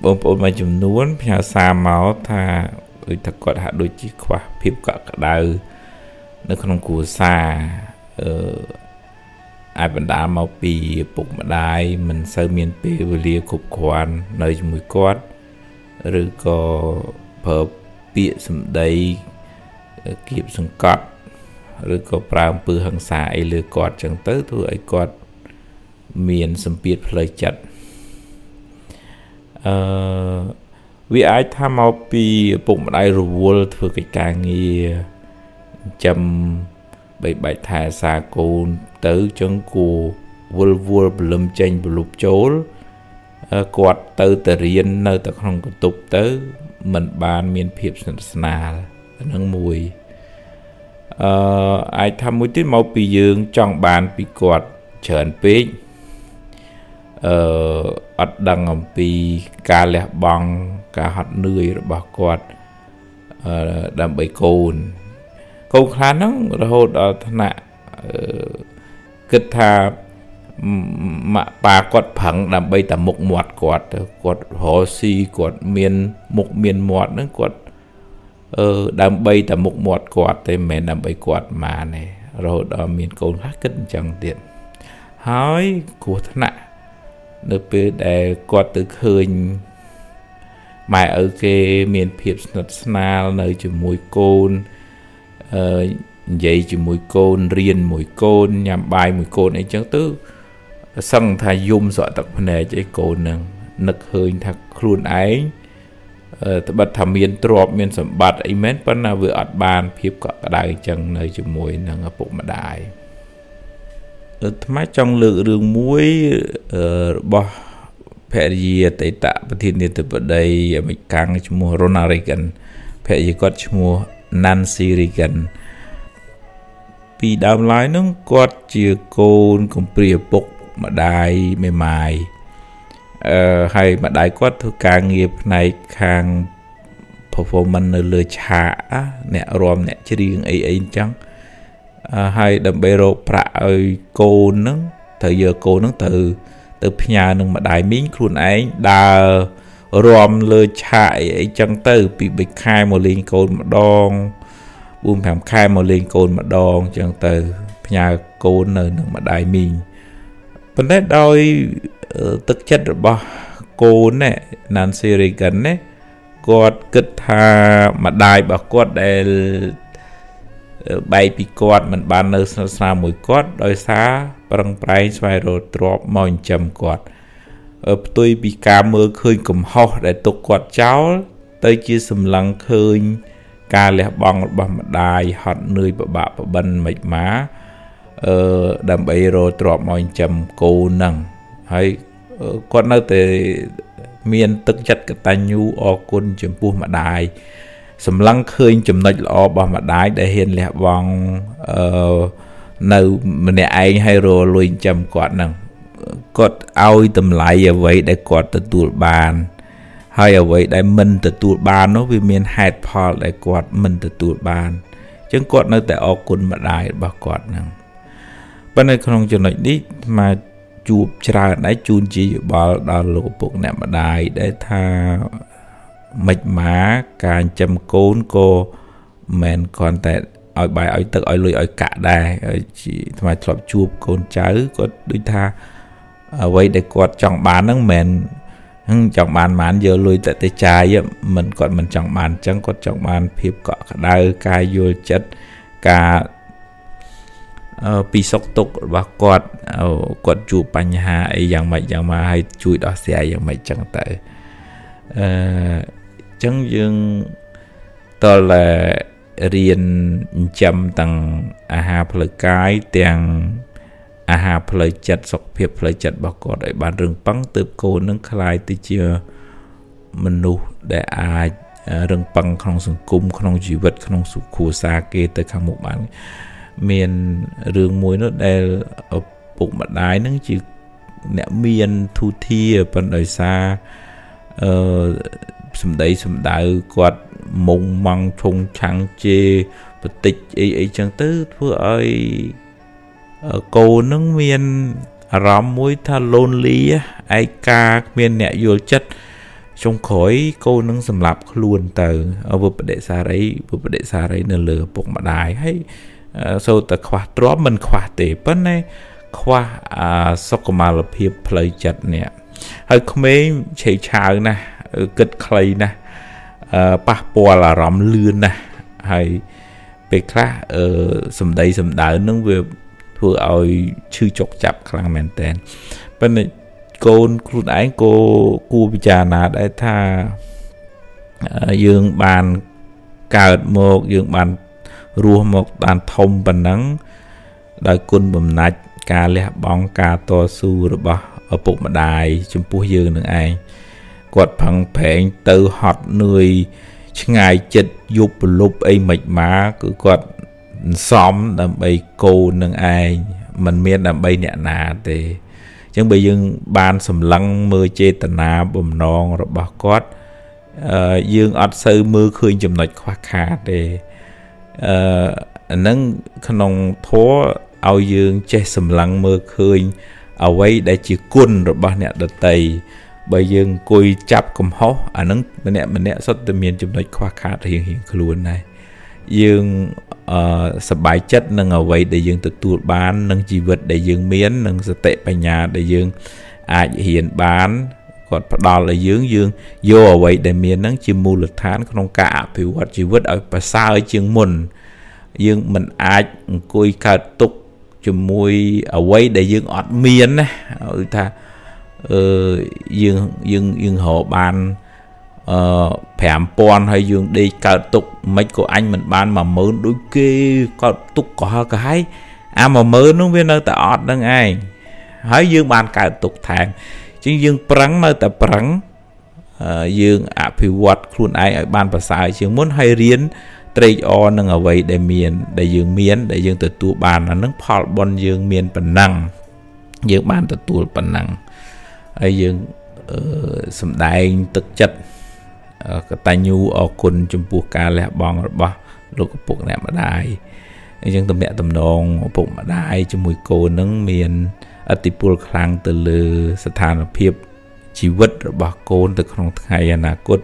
Bông bông mà chùm nuôn phía xa máu tha ơi thật quạt hạ đôi chiếc khóa phim quạt cả đời nó không có xa ai vẫn đã mau bì bụng mà đai mình sơ miền bê vừa lia cục khoan nơi mùi quát rồi có phở bịa xâm đầy kịp xung cọt rồi có prang bư hằng xa ấy lừa quạt chẳng tới thôi ấy quạt miền xâm biệt lời chặt vì ai tham ao pi bụng đại ruột vừa cái càng nghi châm bảy bảy thà xa côn tới chân cù vul vul lầm chanh lục chốn quạt tới từ riêng nơi ta không có tục tới mình bàn miền phiệp sna nâng mùi ai tham mũi tiết mau pi dương trong bàn pi quạt chởn pê ất đăng ông pi ca lẹ bong ca hạt nươi bà quạt đâm bầy côn khá nóng rồi hốt ở thân ạ kết tha mạ bà quạt phẳng đâm bầy tầm mục mọt quạt hồ si quạt miên mục miên mọt nữa quạt đâm bầy tầm mục mọt quạt thì mẹ đâm bầy quạt mà này rồi hốt ở miên côn khá kết chẳng tiện hói của thân ạ nơi bê đè quạt tự khơi mày ở cái miền phiệt national nơi chùm mùi côn vậy chùm mùi côn riêng mùi côn nhằm bài mùi côn ấy chẳng tứ sân thà dung dọa tập nè cho côn nâng nực hơi thật khuôn ấy bật thầm miền trộm miền sầm bạt ấy mến vẫn là vừa ọt bàn phiệt cả đại chẳng nơi chùm mùi nâng ở bụng mà đại thầm trong lựa rừng muối bỏ phải gì tại tạ bất thiên địa từ đây mình càng mua Ronald Reagan phải gì có mua Nancy Reagan vì đam lái nó có chia côn cùng bìa bục mà đai mềm mại hay mà đai có thứ càng nghiệp này càng performance lừa chả nè rom nè chỉ riêng ấy chăng hay đầm bê rô pra ơi cô nâng thời giờ cô nâng từ nhà nâng mà đại miếng khuôn ấy đà ròm lơ chạy ấy chẳng từ bị khai một linh côn mà đong buông thảm khai một linh côn mà đong chẳng từ nhà cô nâng mà đại miếng vấn đề đôi tức chất rồi bỏ cô nè Nancy Reagan nè gót kết tha mà đại bà gót để bay bị quạt mình ban nơi xa mùi quạt đôi xa bằng bánh xoay rồi trộm mòn chầm quạt tôi bị cá mơ khơi cùng hò để tục quạt cháu tới chia sầm lăng khơi ca lẹ bong bằng đài hạt nơi bạ bần mạch má đầm bay rồi trộm mòn chầm cô nâng hay quạt nơi tới miền tức chất cái ta nhu o côn chầm buông mà đài sầm lăng khơi chùm nách lọ bỏ mặt đáy để hiền lẹ vòng nâu mình anh hay rồi luôn chầm quạt nâng quạt ao tầm lại ở vậy để quạt từ tủ bàn hay ở vậy để mình từ tủ bàn nó vì miền hạt phò để quạt mình từ tủ bàn chứ quạt nó tại ao côn mặt đáy bỏ quạt nâng bên này không chừng nói đi mà chụp trà đã chun chỉ bỏ đào lộ bụng nè mặt đáy để tha mạch má càng châm côn cô mình còn tại ở bài ở tự ở lùi ở cả đài chỉ mà chọc chuột côn cháu có đôi tha vậy để quạt chẳng bán nó mình chẳng bán mán giờ lùi tại tay trái mình còn mình chẳng bán chẳng có chẳng bán phép cọ đau cay vô chất cả bị sốc tục và quạt chuột bánh hà ấy dạng mà hay chui đỏ xe dạng mày chẳng tới chẳng dừng tôi là riêng chăm tầng aha plei cái tiền aha plei chặt sọc phép plei chặt bao cỏ đại bàn rừng băng từ cô nâng khai từ chưa mình nu để ai rừng băng không sùng cung không dị vật không sụp khua xa kia tới khang một bản miền rừng muối nó đè ở bụng mặt đáy nó chỉ nẹo miền thu thia bên đời xa xâm đáy quạt mông măng trông trắng chê bật tịch ấy chẳng tư thua ơi cô nâng miên Rõm mũi tha lonely ai ca miền nẹt vô chất trong khói cô nâng sầm lạp luôn từ vượt đệ xa đấy nửa lửa bộc mặt đài hay sau từ khóa tró mình khóa tệ bên này khóa sau có mà lập hiệp play chặt nè hơi không mấy chạy chào nè kịch clay nè pa po là rõm lươn nè hay về khác sầm đầy sầm đảo nâng về vừa ơi chưa chọc chạp khăn mềm tên bên này cô ấy cô bị già nà để tha dương bàn cào một dương bàn rùa một bàn thông bàn nắng đại quân bầm nách cà lẹ bóng cà to su rồi bỏ ở bụng mặt đài chấm phu dương nữa ai quạt phẳng phèn từ hot nuôi ngày chật dục lục ấy mệt má cứ quạt xóm làm bay cô nương ai mình miên làm bay nhẹ nà thì chẳng bây dương ban sầm lăng mơ chê tần na bầm non rồi bỏ cót dương ọt sư mưa khơi chùm nạch khoa khá để nâng khăn thố ao dương chê sầm lăng mơ khơi ao ấy để chỉ quân rồi bỏ nhẹ đợt tây bây dương côi chắp cầm hó nâng mình nhẹ xuất từ miền chùm nạch khoa khá hiện luôn này dương sập bài chất nâng ở vậy để dương tự tuột bán nâng chi vật để dương miến nâng tệ bài nhà để dương ai hiện bán còn đo là dương vô ở vậy để miến nâng chi mù lực thán không cả phiêu hoạt chi vật ở bà xa ở chương môn dương mình ai côi cao tục chùm mùi ở vậy để dương ọt miến ta dương họ bán phèm pon hay dương đi cào tục mấy của anh mình ban mà mới đôi kia cào tục có cái mà mới nó viên nơi tại ọt đang ai hãy dương ban cào tục thèm chứ dương prắng nơi tại prắng dương aphiwat khuôn ai ở ban và sai chứ muốn hay riêng trade on nâng ở vậy để miền để dương miến để dương từ tu bàn là nâng phật bon dương miền bản năng dương ban từ tu bản năng hay dương sầm đại thực chất cái tai nhu ở cồn chấm buộc cá lẹ bong rồi bỏ lúc buộc nẹm ở đài những tầm nhẹ tầm nong buộc ở đài chấm mùi cô nướng miền ở tây pol khang từ lưสถานភាពชีวิตរបស់កូនទៅក្នុងថ្ងៃអនាគត